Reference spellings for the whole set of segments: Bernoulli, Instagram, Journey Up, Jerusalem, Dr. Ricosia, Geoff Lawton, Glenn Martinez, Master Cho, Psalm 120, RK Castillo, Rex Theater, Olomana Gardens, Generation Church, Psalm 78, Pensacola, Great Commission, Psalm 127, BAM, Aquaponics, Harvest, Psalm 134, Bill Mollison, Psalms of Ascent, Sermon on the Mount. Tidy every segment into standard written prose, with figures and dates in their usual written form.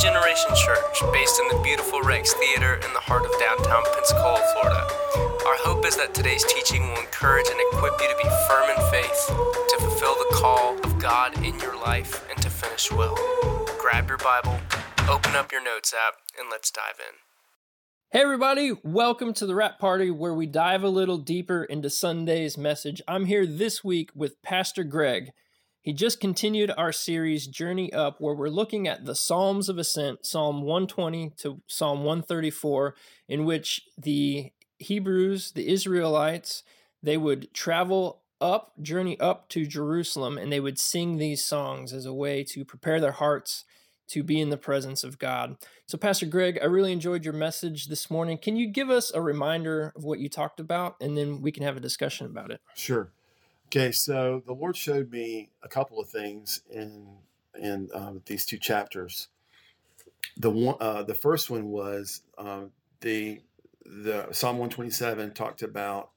Generation Church, based in the beautiful Rex Theater in the heart of downtown Pensacola, Florida. Our hope is that today's teaching will encourage and equip you to be firm in faith, to fulfill the call of God in your life, and to finish well. Grab your Bible, open up your notes app, and let's dive in. Hey everybody, welcome to the Wrap Party, where we dive a little deeper into Sunday's message. I'm here this week with Pastor Greg. He just continued our series, Journey Up, where we're looking at the Psalms of Ascent, Psalm 120 to Psalm 134, in which the Hebrews, the Israelites, they would travel up, journey up to Jerusalem, and they would sing these songs as a way to prepare their hearts to be in the presence of God. So Pastor Greg, I really enjoyed your message this morning. Can you give us a reminder of what you talked about, and then we can have a discussion about it? Sure. Okay, so the Lord showed me a couple of things in these two chapters. The first one was the Psalm 127 talked about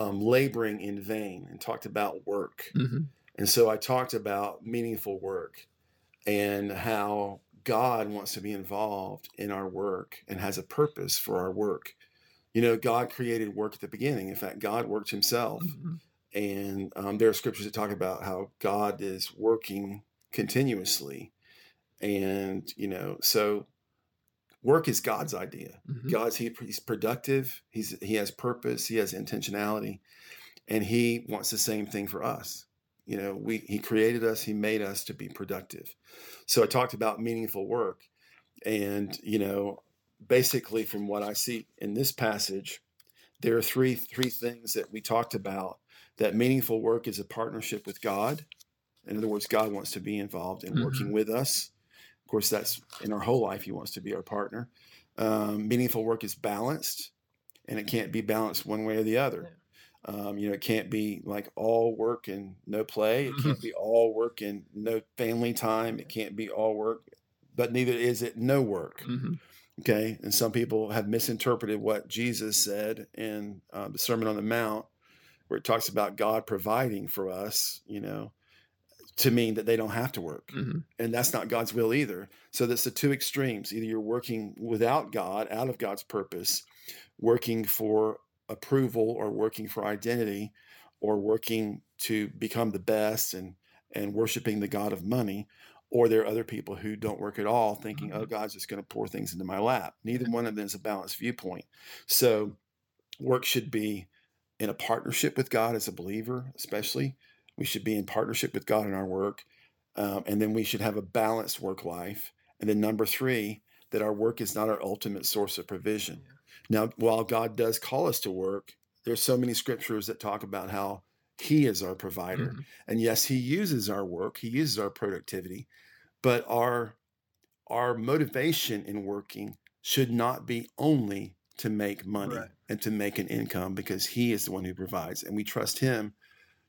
laboring in vain and talked about work. Mm-hmm. And so I talked about meaningful work and how God wants to be involved in our work and has a purpose for our work. You know, God created work at the beginning. In fact, God worked himself. Mm-hmm. And there are scriptures that talk about how God is working continuously. And, you know, so work is God's idea. Mm-hmm. He's productive. He has purpose. He has intentionality. And he wants the same thing for us. You know, he created us, he made us to be productive. So I talked about meaningful work, and, you know, basically from what I see in this passage, there are three things that we talked about, that meaningful work is a partnership with God. In other words, God wants to be involved in working with us. Of course, that's in our whole life. He wants to be our partner. Meaningful work is balanced, and it can't be balanced one way or the other. Yeah. You know, it can't be like all work and no play. It can't be all work and no family time. It can't be all work, but neither is it no work. Mm-hmm. Okay. And some people have misinterpreted what Jesus said in the Sermon on the Mount, where it talks about God providing for us, you know, to mean that they don't have to work. Mm-hmm. And that's not God's will either. So that's the two extremes. Either you're working without God, out of God's purpose, working for approval or working for identity or working to become the best and worshiping the God of money, or there are other people who don't work at all thinking, oh, God's just going to pour things into my lap. Neither one of them is a balanced viewpoint. So work should be in a partnership with God as a believer, especially. We should be in partnership with God in our work. And then we should have a balanced work life. And then number three, that our work is not our ultimate source of provision. Now, while God does call us to work, there's so many scriptures that talk about how he is our provider. Mm-hmm. And yes, he uses our work. He uses our productivity, but our motivation in working should not be only to make money and to make an income, because he is the one who provides. And we trust him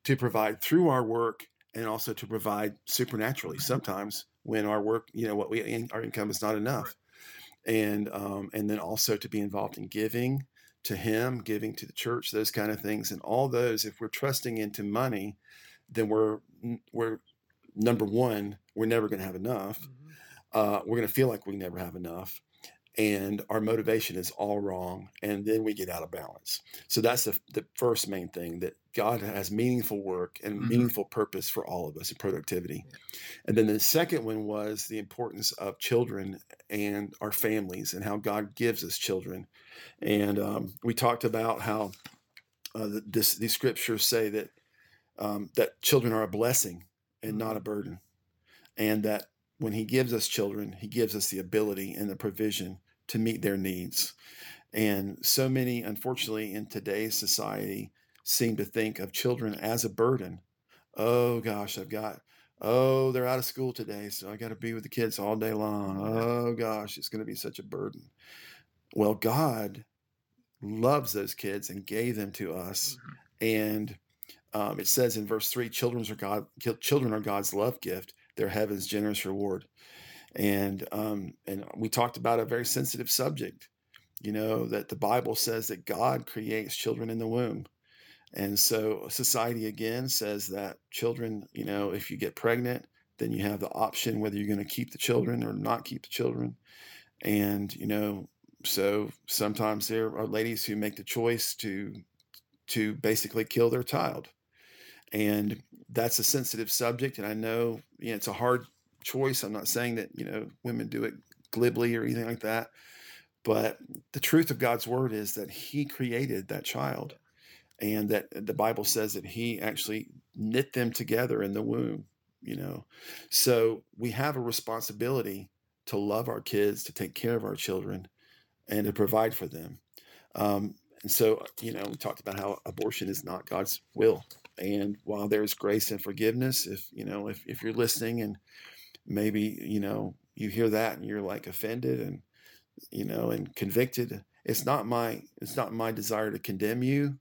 to provide through our work and also to provide supernaturally sometimes when our work, you know, our income is not enough. Right. And then also to be involved in giving to him, giving to the church, those kind of things. And all those, if we're trusting into money, then we're number one, we're never going to have enough. Mm-hmm. We're going to feel like we never have enough. And our motivation is all wrong. And then we get out of balance. So that's the first main thing, that God has meaningful work and meaningful purpose for all of us and productivity. Yeah. And then the second one was the importance of children and our families and how God gives us children. And we talked about how these scriptures say that that children are a blessing and not a burden. And that when he gives us children, he gives us the ability and the provision to meet their needs. And so many, unfortunately, in today's society seem to think of children as a burden. Oh gosh, they're out of school today, so I got to be with the kids all day long. Oh gosh, it's going to be such a burden. Well, God loves those kids and gave them to us. And it says in verse 3, children are God's love gift, their heaven's generous reward. And we talked about a very sensitive subject, you know, that the Bible says that God creates children in the womb. And so society again says that children, you know, if you get pregnant, Then you have the option whether you're going to keep the children or not keep the children. And, you know, so sometimes there are ladies who make the choice to basically kill their child. And that's a sensitive subject. And I know, you know, it's a hard choice. I'm not saying that, you know, women do it glibly or anything like that. But the truth of God's word is that he created that child, and that the Bible says that he actually knit them together in the womb, you know. So we have a responsibility to love our kids, to take care of our children, and to provide for them. And so, you know, we talked about how abortion is not God's will. And while there's grace and forgiveness, if, you know, if you're listening and maybe, you know, you hear that and you're like offended and, you know, and convicted, it's not my desire to condemn you.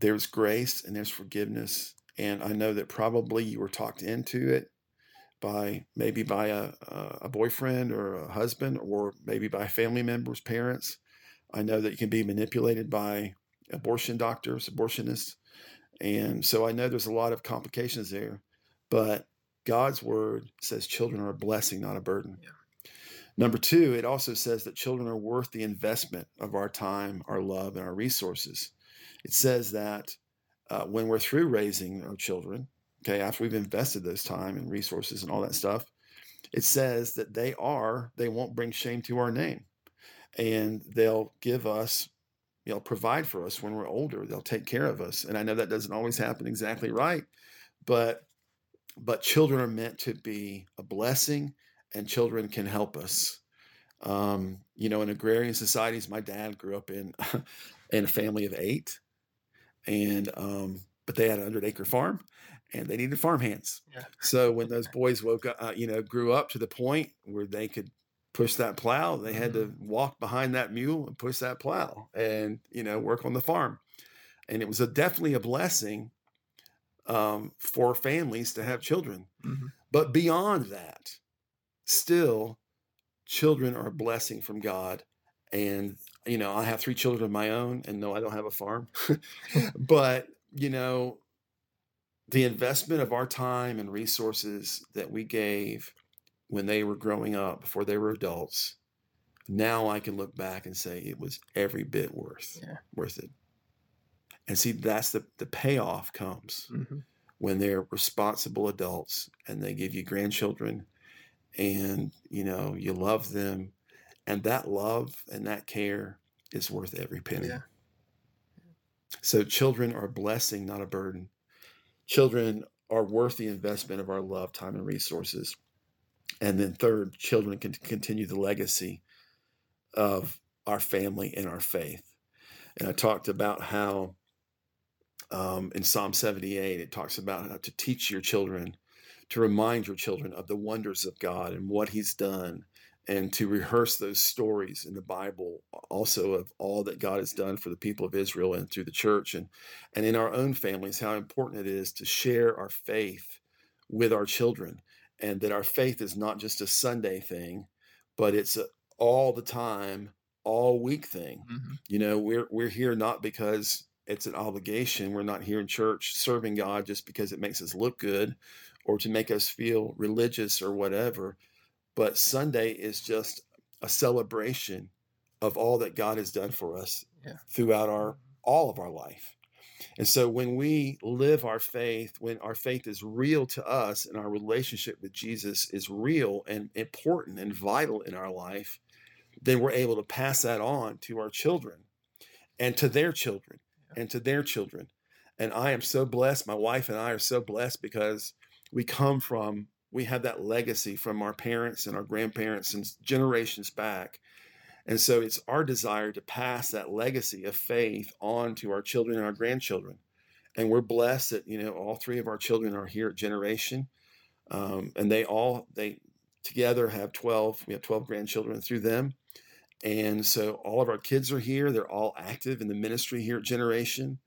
There's grace and there's forgiveness. And I know that probably you were talked into it by a boyfriend or a husband, or maybe by family members, parents. I know that you can be manipulated by abortion doctors, abortionists. And so I know there's a lot of complications there, but God's word says children are a blessing, not a burden. Yeah. Number two, it also says that children are worth the investment of our time, our love, and our resources. It says that when we're through raising our children, okay, after we've invested those time and resources and all that stuff, it says that they won't bring shame to our name. And they'll give us, they'll provide for us when we're older. They'll take care of us. And I know that doesn't always happen exactly right, but children are meant to be a blessing, and children can help us. You know, in agrarian societies, my dad grew up in a family of 8, and but they had a 100-acre farm, and they needed farmhands. Yeah. So when those boys grew up to the point where they could push that plow, they had to walk behind that mule and push that plow, and you know, work on the farm. And it was definitely a blessing for families to have children. Mm-hmm. But beyond that, still, children are a blessing from God. And, you know, I have 3 children of my own, and no, I don't have a farm. But, you know, the investment of our time and resources that we gave when they were growing up, before they were adults, now I can look back and say it was every bit worth it. And see, that's the payoff comes when they're responsible adults and they give you grandchildren. And, you know, you love them, and that love and that care is worth every penny. Yeah. So children are a blessing, not a burden. Children are worth the investment of our love, time, and resources. And then third, children can continue the legacy of our family and our faith. And I talked about how in Psalm 78, it talks about how to teach your children, to remind your children of the wonders of God and what he's done, and to rehearse those stories in the Bible also of all that God has done for the people of Israel and through the church and in our own families, how important it is to share our faith with our children, and that our faith is not just a Sunday thing, but it's an all the time, all week thing. Mm-hmm. You know, we're here not because it's an obligation. We're not here in church serving God just because it makes us look good or to make us feel religious or whatever. But Sunday is just a celebration of all that God has done for us throughout all of our life. And so when we live our faith, when our faith is real to us and our relationship with Jesus is real and important and vital in our life, then we're able to pass that on to our children and to their children and to their children. And I am so blessed. My wife and I are so blessed because we have that legacy from our parents and our grandparents and generations back. And so it's our desire to pass that legacy of faith on to our children and our grandchildren. And we're blessed that, you know, all 3 of our children are here at Generation. And they together have 12 grandchildren through them. And so all of our kids are here. They're all active in the ministry here at Generation.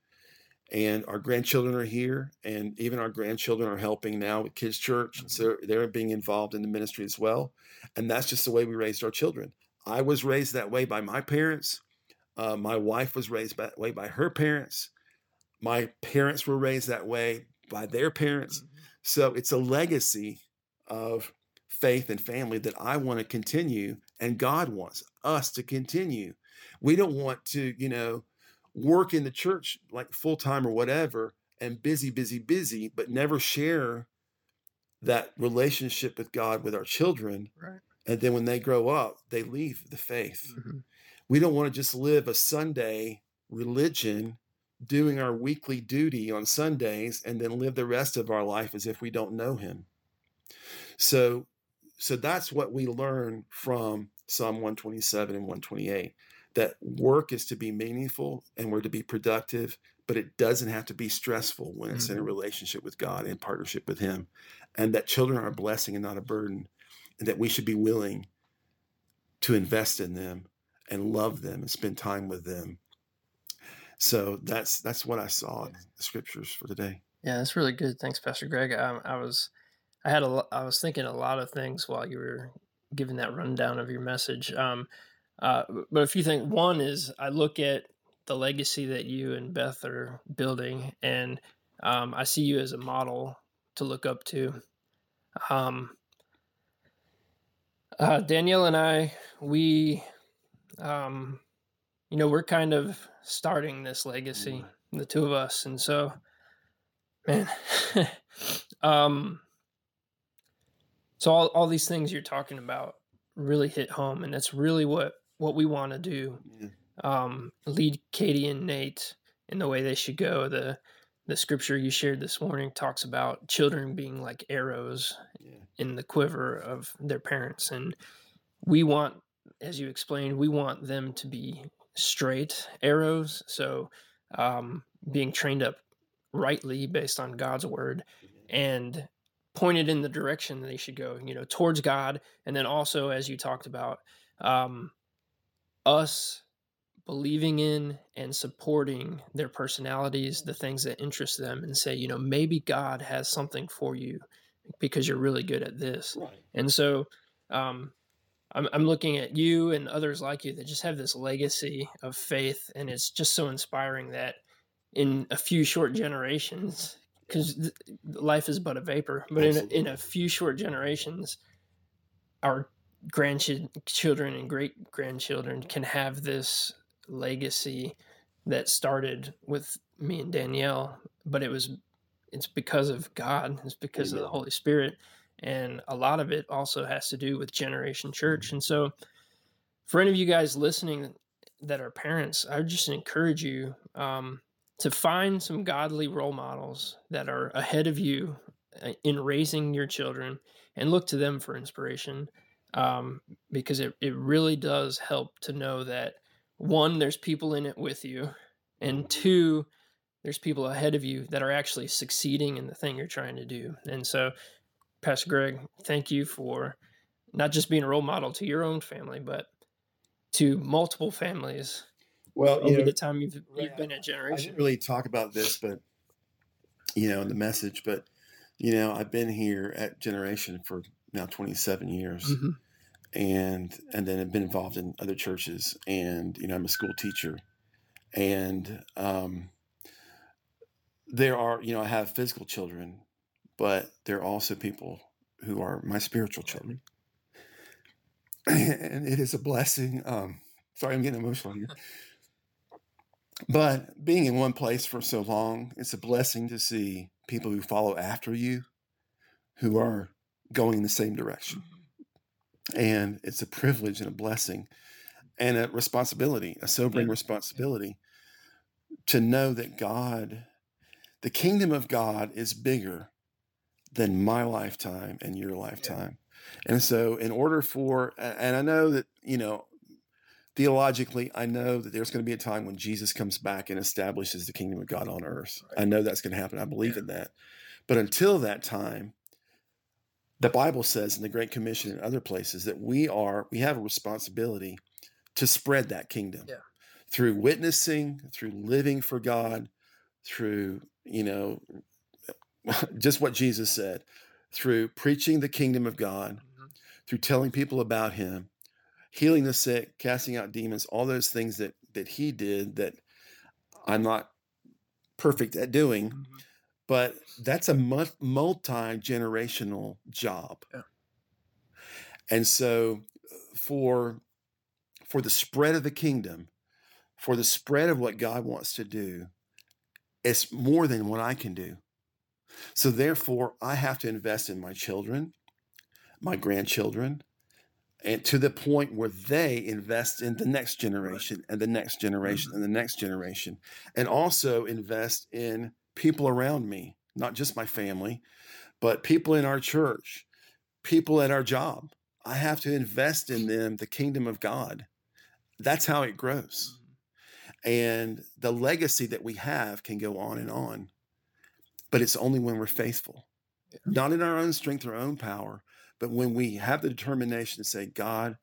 And our grandchildren are here. And even our grandchildren are helping now with Kids Church. And so they're being involved in the ministry as well. And that's just the way we raised our children. I was raised that way by my parents. My wife was raised that way by her parents. My parents were raised that way by their parents. So it's a legacy of faith and family that I want to continue, and God wants us to continue. We don't want to, work in the church like full-time or whatever and busy, but never share that relationship with God with our children. Right. And then when they grow up, they leave the faith. Mm-hmm. We don't want to just live a Sunday religion, doing our weekly duty on Sundays, and then live the rest of our life as if we don't know him. So that's what we learn from Psalm 127 and 128, that work is to be meaningful and we're to be productive, but it doesn't have to be stressful when it's in a relationship with God and partnership with him, and that children are a blessing and not a burden, and that we should be willing to invest in them and love them and spend time with them. So that's what I saw in the scriptures for today. Yeah, that's really good. Thanks, Pastor Greg. I was thinking a lot of things while you were giving that rundown of your message. But a few things. One is I look at the legacy that you and Beth are building, and I see you as a model to look up to. Danielle and I, we're kind of starting this legacy, the two of us. And so, man, so all these things you're talking about really hit home. And that's really what we want to do. Yeah. Lead Katie and Nate in the way they should go. The scripture you shared this morning talks about children being like arrows in the quiver of their parents. And we want, as you explained, we want them to be straight arrows. So being trained up rightly based on God's word and pointed in the direction that they should go, towards God. And then also, as you talked about, us believing in and supporting their personalities, the things that interest them, and say, maybe God has something for you because you're really good at this. Right. And so, I'm looking at you and others like you that just have this legacy of faith, and it's just so inspiring that in a few short generations, because life is but a vapor, but in a few short generations, our grandchildren and great-grandchildren can have this legacy that started with me and Danielle, but it's because of God, it's because of the Holy Spirit. And a lot of it also has to do with Generation Church. And so for any of you guys listening that are parents, I would just encourage you to find some godly role models that are ahead of you in raising your children, and look to them for inspiration, because it really does help to know that, one, there's people in it with you, and two, there's people ahead of you that are actually succeeding in the thing you're trying to do. And so, Pastor Greg, thank you for not just being a role model to your own family, but to multiple families. Well, over the time you've been at Generation. I didn't really talk about this, but in the message, but I've been here at Generation for now 27 years, and then I've been involved in other churches, and I'm a school teacher, and there are I have physical children, but there are also people who are my spiritual children. And it is a blessing. Sorry, I'm getting emotional here. But being in one place for so long, it's a blessing to see people who follow after you, who are going in the same direction. And it's a privilege and a blessing and a responsibility, a sobering responsibility to know that God, the kingdom of God, is bigger than my lifetime and your lifetime. Yeah. And so in order for, and I know that, theologically, I know that there's going to be a time when Jesus comes back and establishes the kingdom of God on earth. Right. I know that's going to happen. I believe in that. But until that time, the Bible says in the Great Commission and other places that we have a responsibility to spread that kingdom through witnessing, through living for God, through, just what Jesus said, through preaching the kingdom of God, through telling people about him, healing the sick, casting out demons, all those things that he did that I'm not perfect at doing, But that's a multi-generational job. Yeah. And so for the spread of the kingdom, for the spread of what God wants to do, it's more than what I can do. So therefore, I have to invest in my children, my grandchildren, and to the point where they invest in the next generation and the next generation and the next generation, and also invest in people around me, not just my family, but people in our church, people at our job. I have to invest in them, the kingdom of God. That's how it grows. And the legacy that we have can go on and on, but it's only when we're faithful, not in our own strength or own power, but when we have the determination to say, God,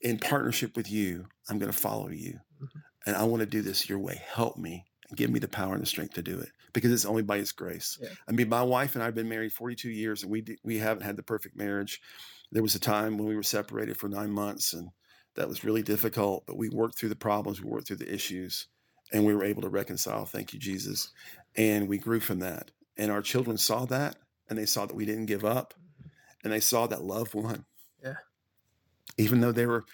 in partnership with you, I'm going to follow you. And I want to do this your way. Help me. Give me the power and the strength to do it, because it's only by his grace. Yeah. I mean, my wife and I have been married 42 years and we haven't had the perfect marriage. There was a time when we were separated for 9 months and that was really difficult, but we worked through the problems, we worked through the issues, and we were able to reconcile. Thank you, Jesus. And we grew from that. And our children saw that, and they saw that we didn't give up. And they saw that love won. Yeah. Even though there were,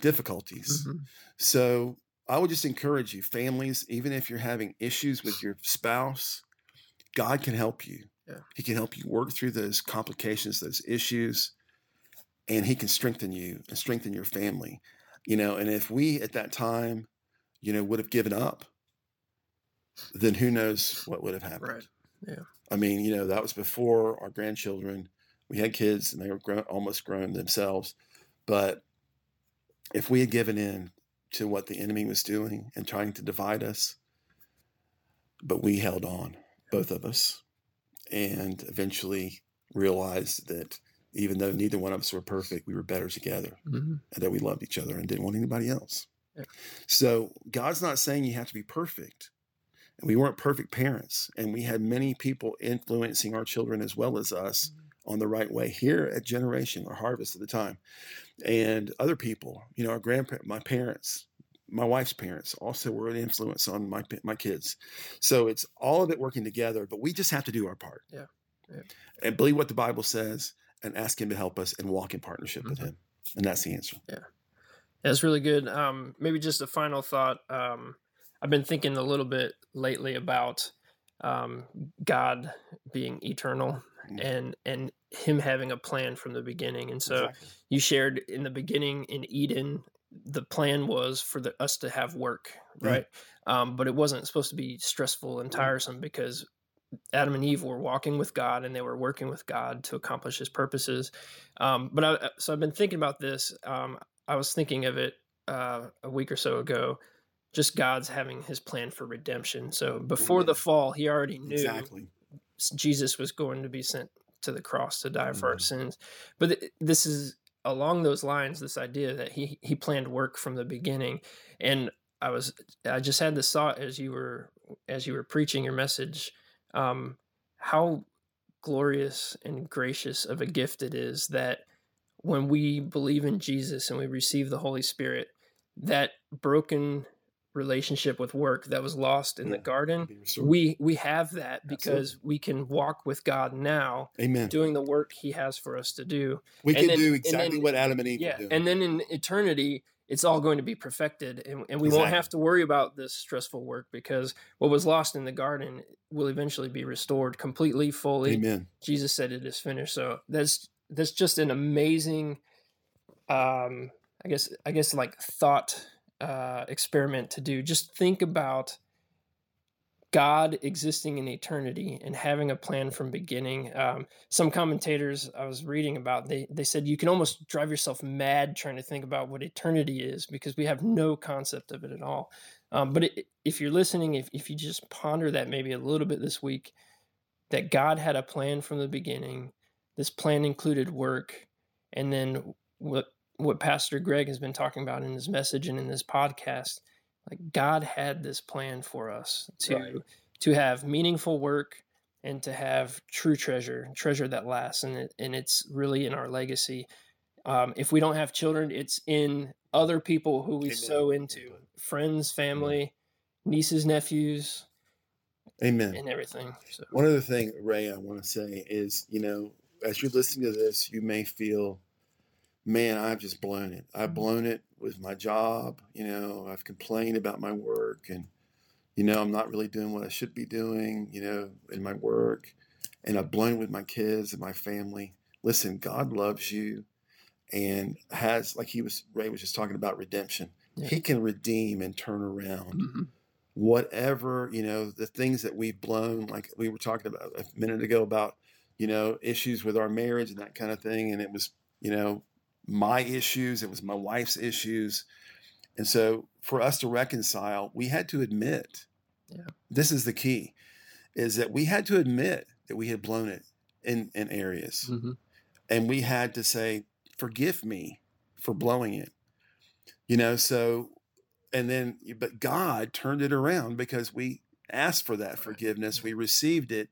difficulties. Mm-hmm. So I would just encourage you, families, even if you're having issues with your spouse, God can help you. Yeah. He can help you work through those complications, those issues, and he can strengthen you and strengthen your family. And if we at that time, would have given up, then who knows what would have happened. Right. Yeah. I mean, that was before our grandchildren. We had kids and they were almost grown themselves. But if we had given in to what the enemy was doing and trying to divide us, but we held on, both of us, and eventually realized that even though neither one of us were perfect, we were better together, mm-hmm. and that we loved each other and didn't want anybody else. Yeah. So God's not saying you have to be perfect. And we weren't perfect parents, and we had many people influencing our children as well as us, mm-hmm. on the right way here at Generation or Harvest at the time, and other people, our grandparents, my parents, my wife's parents also were an influence on my kids. So it's all of it working together, but we just have to do our part. Yeah. Yeah. And believe what the Bible says and ask him to help us and walk in partnership mm-hmm. with him. And that's the answer. Yeah. That's really good. Maybe just a final thought. I've been thinking a little bit lately about God being eternal and him having a plan from the beginning. And so exactly. You shared in the beginning in Eden, the plan was for us to have work, right? Yeah. But it wasn't supposed to be stressful and tiresome, because Adam and Eve were walking with God and they were working with God to accomplish his purposes. So I've been thinking about this. I was thinking of it a week or so ago, just God's having his plan for redemption. So before the fall, he already knew exactly. Jesus was going to be sent to the cross to die for our sins. But this is along those lines, this idea that he planned work from the beginning. And I just had this thought as you were preaching your message, how glorious and gracious of a gift it is that when we believe in Jesus and we receive the Holy Spirit, that broken relationship with work that was lost in the garden, we have that because we can walk with God now, amen. Doing the work he has for us to do. We and can then, do exactly then, what Adam and Eve were doing. And then in eternity, it's all going to be perfected, and we won't have to worry about this stressful work, because what was lost in the garden will eventually be restored completely, fully. Amen. Jesus said it is finished. So that's just an amazing, I guess like thought experiment to do. Just think about God existing in eternity and having a plan from beginning. Some commentators I was reading about, they said you can almost drive yourself mad trying to think about what eternity is, because we have no concept of it at all. But if you're listening, if you just ponder that maybe a little bit this week, that God had a plan from the beginning. This plan included work, and then what Pastor Greg has been talking about in his message and in this podcast, like God had this plan for us to have meaningful work and to have true treasure that lasts. And it's really in our legacy. If we don't have children, it's in other people who we sow into, friends, family, nieces, nephews, Amen. And everything. So. One other thing, Ray, I want to say is, you know, as you're listening to this, you may feel, man, I've just blown it. I've blown it with my job. You know, I've complained about my work and, you know, I'm not really doing what I should be doing, you know, in my work. And I've blown it with my kids and my family. Listen, God loves you and has, like Ray was just talking about redemption. Yeah. He can redeem and turn around. Mm-hmm. Whatever, you know, the things that we've blown, like we were talking about a minute ago about, you know, issues with our marriage and that kind of thing. And it was, you know, my issues. It was my wife's issues. And so for us to reconcile, we had to admit, yeah. This is the key, is that we had to admit that we had blown it in areas. Mm-hmm. And we had to say, forgive me for blowing it, you know, so. And then, but God turned it around because we asked for that forgiveness. We received it.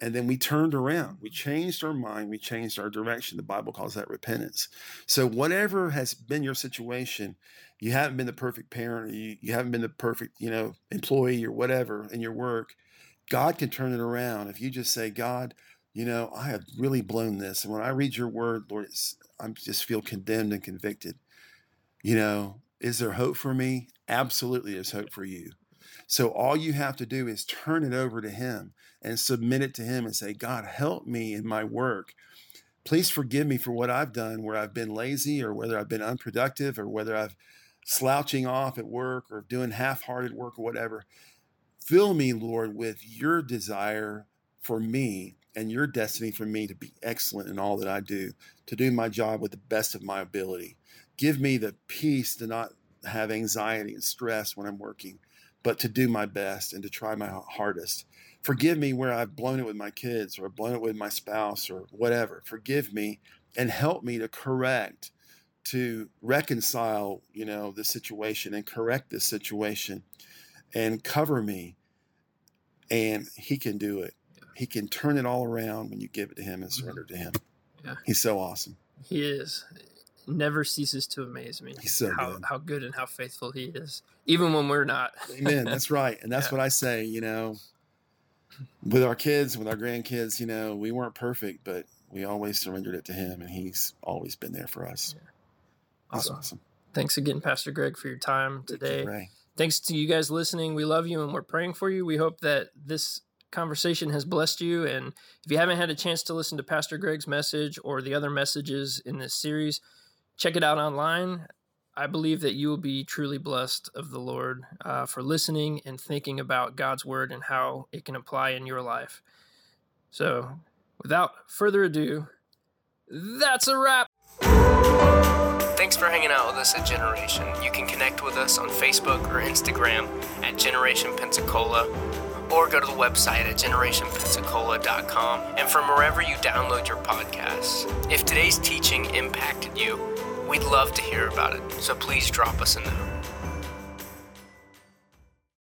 And then we turned around. We changed our mind. We changed our direction. The Bible calls that repentance. So whatever has been your situation, you haven't been the perfect parent, or you haven't been the perfect, you know, employee or whatever in your work. God can turn it around. If you just say, God, you know, I have really blown this. And when I read your word, Lord, I just feel condemned and convicted, you know. Is there hope for me? Absolutely, there's hope for you. So all you have to do is turn it over to him and submit it to him and say, God, help me in my work. Please forgive me for what I've done, where I've been lazy or whether I've been unproductive or whether I've slouching off at work or doing half-hearted work or whatever. Fill me, Lord, with your desire for me and your destiny for me to be excellent in all that I do, to do my job with the best of my ability. Give me the peace to not have anxiety and stress when I'm working, but to do my best and to try my hardest. Forgive me where I've blown it with my kids or blown it with my spouse or whatever. Forgive me and help me to correct, to reconcile, you know, the situation and correct this situation and cover me. And he can do it. He can turn it all around when you give it to him and surrender to him. Yeah. He's so awesome. He is. Never ceases to amaze me. He's so good. How good and how faithful he is, even when we're not. Amen. That's right. And that's what I say, you know, with our kids, with our grandkids, you know, we weren't perfect, but we always surrendered it to him, and he's always been there for us. Yeah. Awesome. That's awesome. Thanks again, Pastor Greg, for your time today. Thank you, thanks to you guys listening. We love you, and we're praying for you. We hope that this conversation has blessed you. And if you haven't had a chance to listen to Pastor Greg's message or the other messages in this series, check it out online. I believe that you will be truly blessed of the Lord for listening and thinking about God's word and how it can apply in your life. So without further ado, that's a wrap. Thanks for hanging out with us at Generation. You can connect with us on Facebook or Instagram at Generation Pensacola, or go to the website at generationpensacola.com and from wherever you download your podcasts. If today's teaching impacted you, we'd love to hear about it, so please drop us a note.